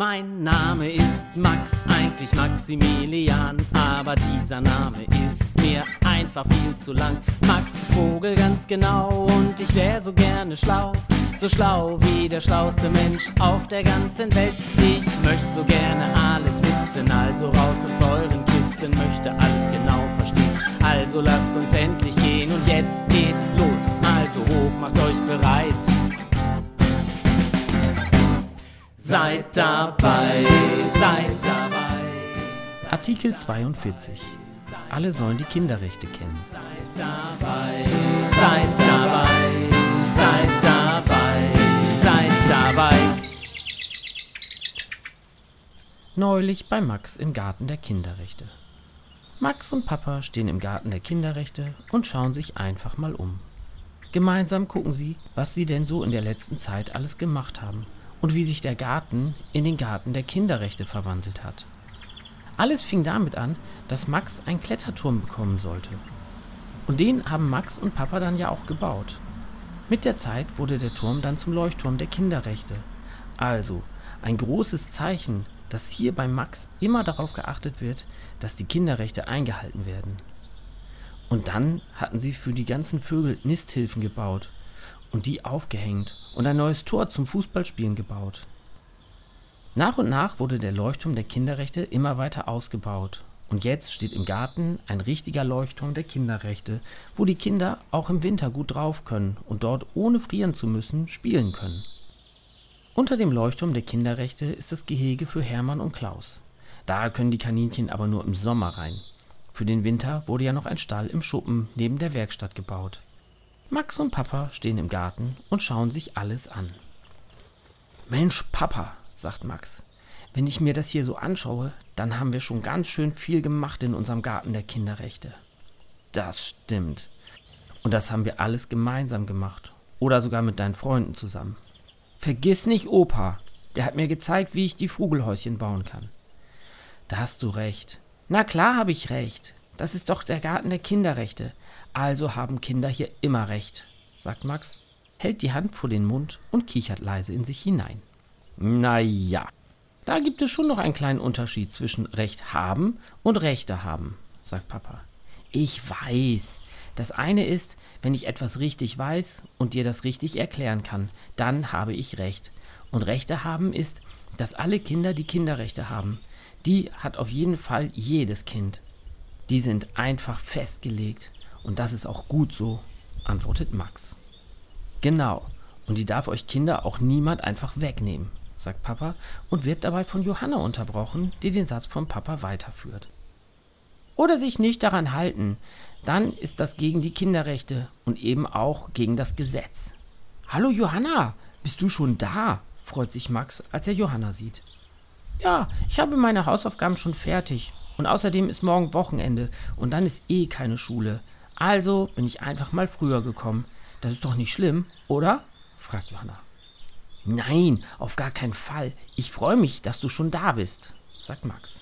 Mein Name ist Max, eigentlich Maximilian, aber dieser Name ist mir einfach viel zu lang. Max Vogel ganz genau und ich wär so gerne schlau, so schlau wie der schlauste Mensch auf der ganzen Welt. Ich möchte so gerne alles wissen, also raus aus euren Kisten, möchte alles genau verstehen. Also lasst uns endlich gehen und jetzt geht's los, also hoch, macht euch bereit. Seid dabei. Artikel 42. Alle sollen die Kinderrechte kennen. Seid dabei. Neulich bei Max im Garten der Kinderrechte. Max und Papa stehen im Garten der Kinderrechte und schauen sich einfach mal um. Gemeinsam gucken sie, was sie denn so in der letzten Zeit alles gemacht haben. Und wie sich der Garten in den Garten der Kinderrechte verwandelt hat. Alles fing damit an, dass Max einen Kletterturm bekommen sollte. Und den haben Max und Papa dann ja auch gebaut. Mit der Zeit wurde der Turm dann zum Leuchtturm der Kinderrechte. Also ein großes Zeichen, dass hier bei Max immer darauf geachtet wird, dass die Kinderrechte eingehalten werden. Und dann hatten sie für die ganzen Vögel Nisthilfen gebaut. Und die aufgehängt und ein neues Tor zum Fußballspielen gebaut. Nach und nach wurde der Leuchtturm der Kinderrechte immer weiter ausgebaut. Und jetzt steht im Garten ein richtiger Leuchtturm der Kinderrechte, wo die Kinder auch im Winter gut drauf können und dort ohne frieren zu müssen spielen können. Unter dem Leuchtturm der Kinderrechte ist das Gehege für Hermann und Klaus. Da können die Kaninchen aber nur im Sommer rein. Für den Winter wurde ja noch ein Stall im Schuppen neben der Werkstatt gebaut. Max und Papa stehen im Garten und schauen sich alles an. Mensch, Papa, sagt Max, wenn ich mir das hier so anschaue, dann haben wir schon ganz schön viel gemacht in unserem Garten der Kinderrechte. Das stimmt. Und das haben wir alles gemeinsam gemacht. Oder sogar mit deinen Freunden zusammen. Vergiss nicht Opa, der hat mir gezeigt, wie ich die Vogelhäuschen bauen kann. Da hast du recht. Na klar habe ich recht. Das ist doch der Garten der Kinderrechte. Also haben Kinder hier immer recht, sagt Max, hält die Hand vor den Mund und kichert leise in sich hinein. Naja, da gibt es schon noch einen kleinen Unterschied zwischen Recht haben und Rechte haben, sagt Papa. Ich weiß. Das eine ist, wenn ich etwas richtig weiß und dir das richtig erklären kann, dann habe ich Recht. Und Rechte haben ist, dass alle Kinder die Kinderrechte haben. Die hat auf jeden Fall jedes Kind. Die sind einfach festgelegt und das ist auch gut so, antwortet Max. Genau, und die darf euch Kinder auch niemand einfach wegnehmen, sagt Papa und wird dabei von Johanna unterbrochen, die den Satz von Papa weiterführt. Oder sich nicht daran halten, dann ist das gegen die Kinderrechte und eben auch gegen das Gesetz. Hallo Johanna, bist du schon da? Freut sich Max, als er Johanna sieht. Ja, ich habe meine Hausaufgaben schon fertig. Und außerdem ist morgen Wochenende und dann ist eh keine Schule. Also bin ich einfach mal früher gekommen. Das ist doch nicht schlimm, oder? Fragt Johanna. Nein, auf gar keinen Fall. Ich freue mich, dass du schon da bist, sagt Max.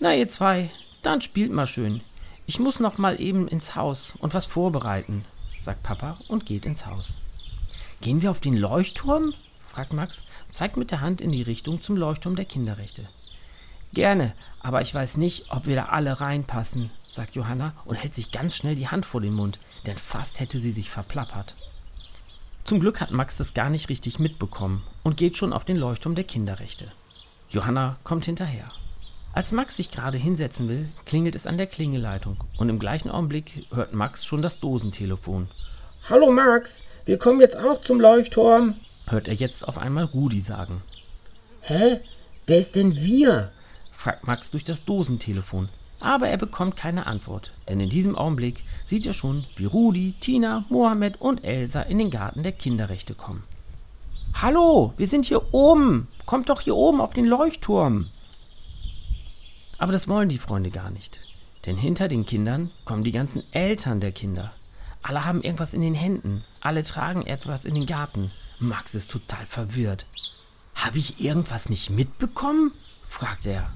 Na ihr zwei, dann spielt mal schön. Ich muss noch mal eben ins Haus und was vorbereiten, sagt Papa und geht ins Haus. Gehen wir auf den Leuchtturm? Fragt Max und zeigt mit der Hand in die Richtung zum Leuchtturm der Kinderrechte. Gerne, aber ich weiß nicht, ob wir da alle reinpassen, sagt Johanna und hält sich ganz schnell die Hand vor den Mund, denn fast hätte sie sich verplappert. Zum Glück hat Max das gar nicht richtig mitbekommen und geht schon auf den Leuchtturm der Kinderrechte. Johanna kommt hinterher. Als Max sich gerade hinsetzen will, klingelt es an der Klingeleitung und im gleichen Augenblick hört Max schon das Dosentelefon. Hallo Max, wir kommen jetzt auch zum Leuchtturm, hört er jetzt auf einmal Rudi sagen. Hä? Wer ist denn wir? Fragt Max durch das Dosentelefon, aber er bekommt keine Antwort, denn in diesem Augenblick sieht er schon, wie Rudi, Tina, Mohammed und Elsa in den Garten der Kinderrechte kommen. Hallo, wir sind hier oben, kommt doch hier oben auf den Leuchtturm. Aber das wollen die Freunde gar nicht, denn hinter den Kindern kommen die ganzen Eltern der Kinder. Alle haben irgendwas in den Händen, alle tragen etwas in den Garten. Max ist total verwirrt. Habe ich irgendwas nicht mitbekommen? Fragt er.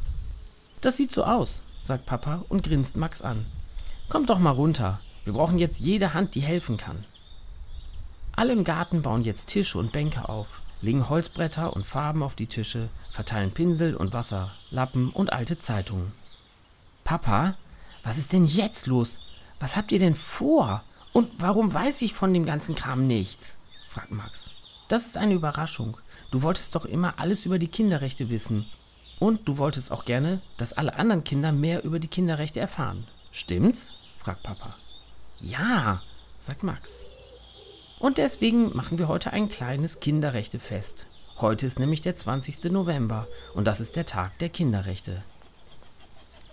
Das sieht so aus, sagt Papa und grinst Max an. Kommt doch mal runter, wir brauchen jetzt jede Hand, die helfen kann. Alle im Garten bauen jetzt Tische und Bänke auf. legen Holzbretter und Farben auf die Tische, verteilen Pinsel und Wasser, Lappen und alte Zeitungen. Papa, was ist denn jetzt los? Was habt ihr denn vor? Und warum weiß ich von dem ganzen Kram nichts? Fragt Max. Das ist eine Überraschung. Du wolltest doch immer alles über die Kinderrechte wissen. Und du wolltest auch gerne, dass alle anderen Kinder mehr über die Kinderrechte erfahren. Stimmt's? Fragt Papa. Ja, sagt Max. Und deswegen machen wir heute ein kleines Kinderrechtefest. Heute ist nämlich der 20. November und das ist der Tag der Kinderrechte.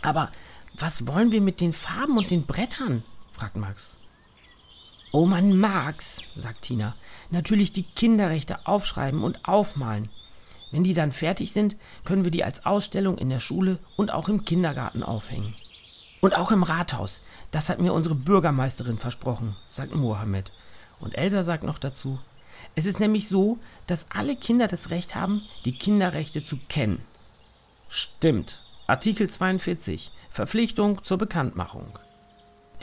Aber was wollen wir mit den Farben und den Brettern? Fragt Max. Oh Mann, Max, sagt Tina, natürlich die Kinderrechte aufschreiben und aufmalen. Wenn die dann fertig sind, können wir die als Ausstellung in der Schule und auch im Kindergarten aufhängen. Und auch im Rathaus, das hat mir unsere Bürgermeisterin versprochen, sagt Mohammed. Und Elsa sagt noch dazu, es ist nämlich so, dass alle Kinder das Recht haben, die Kinderrechte zu kennen. Stimmt, Artikel 42, Verpflichtung zur Bekanntmachung.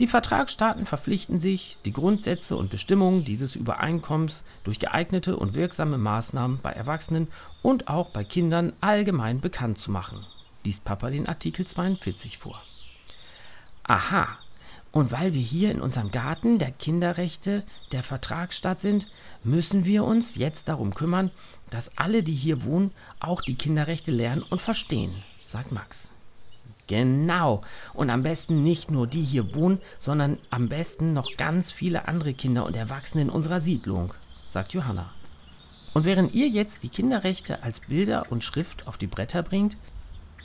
Die Vertragsstaaten verpflichten sich, die Grundsätze und Bestimmungen dieses Übereinkommens durch geeignete und wirksame Maßnahmen bei Erwachsenen und auch bei Kindern allgemein bekannt zu machen, liest Papa den Artikel 42 vor. Aha, und weil wir hier in unserem Garten der Kinderrechte der Vertragsstaat sind, müssen wir uns jetzt darum kümmern, dass alle, die hier wohnen, auch die Kinderrechte lernen und verstehen, sagt Max. Genau. Und am besten nicht nur die hier wohnen, sondern am besten noch ganz viele andere Kinder und Erwachsene in unserer Siedlung, sagt Johanna. Und während ihr jetzt die Kinderrechte als Bilder und Schrift auf die Bretter bringt,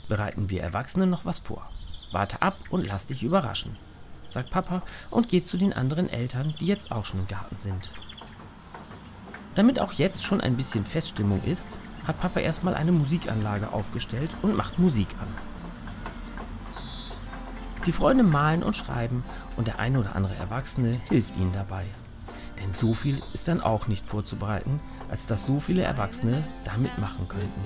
bereiten wir Erwachsene noch was vor. Warte ab und lass dich überraschen, sagt Papa und geht zu den anderen Eltern, die jetzt auch schon im Garten sind. Damit auch jetzt schon ein bisschen Feststimmung ist, hat Papa erstmal eine Musikanlage aufgestellt und macht Musik an. Die Freunde malen und schreiben und der eine oder andere Erwachsene hilft ihnen dabei. Denn so viel ist dann auch nicht vorzubereiten, als dass so viele Erwachsene damit machen könnten.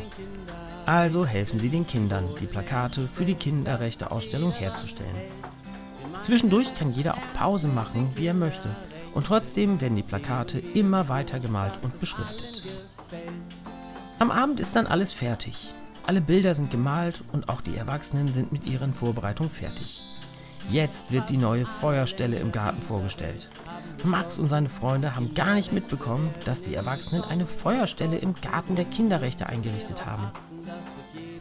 Also helfen sie den Kindern, die Plakate für die Kinderrechteausstellung herzustellen. Zwischendurch kann jeder auch Pause machen, wie er möchte. Und trotzdem werden die Plakate immer weiter gemalt und beschriftet. Am Abend ist dann alles fertig. Alle Bilder sind gemalt und auch die Erwachsenen sind mit ihren Vorbereitungen fertig. Jetzt wird die neue Feuerstelle im Garten vorgestellt. Max und seine Freunde haben gar nicht mitbekommen, dass die Erwachsenen eine Feuerstelle im Garten der Kinderrechte eingerichtet haben.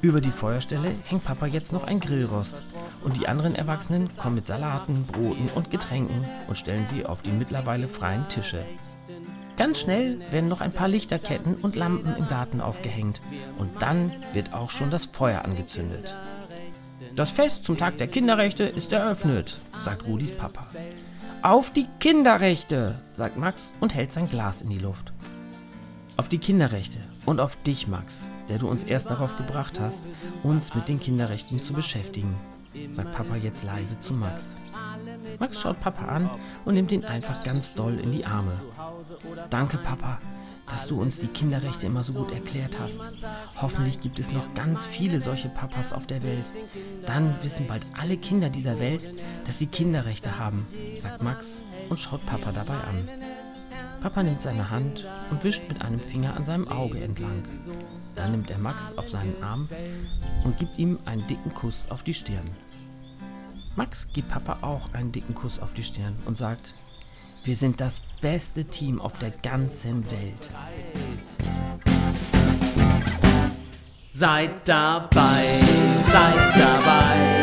Über die Feuerstelle hängt Papa jetzt noch ein Grillrost und die anderen Erwachsenen kommen mit Salaten, Broten und Getränken und stellen sie auf die mittlerweile freien Tische. Ganz schnell werden noch ein paar Lichterketten und Lampen im Garten aufgehängt und dann wird auch schon das Feuer angezündet. Das Fest zum Tag der Kinderrechte ist eröffnet, sagt Rudis Papa. Auf die Kinderrechte, sagt Max und hält sein Glas in die Luft. Auf die Kinderrechte und auf dich, Max, der du uns erst darauf gebracht hast, uns mit den Kinderrechten zu beschäftigen, sagt Papa jetzt leise zu Max. Max schaut Papa an und nimmt ihn einfach ganz doll in die Arme. Danke, Papa, dass du uns die Kinderrechte immer so gut erklärt hast. Hoffentlich gibt es noch ganz viele solche Papas auf der Welt. Dann wissen bald alle Kinder dieser Welt, dass sie Kinderrechte haben, sagt Max und schaut Papa dabei an. Papa nimmt seine Hand und wischt mit einem Finger an seinem Auge entlang. Dann nimmt er Max auf seinen Arm und gibt ihm einen dicken Kuss auf die Stirn. Max gibt Papa auch einen dicken Kuss auf die Stirn und sagt: Wir sind das beste Team auf der ganzen Welt. Seid dabei, seid dabei.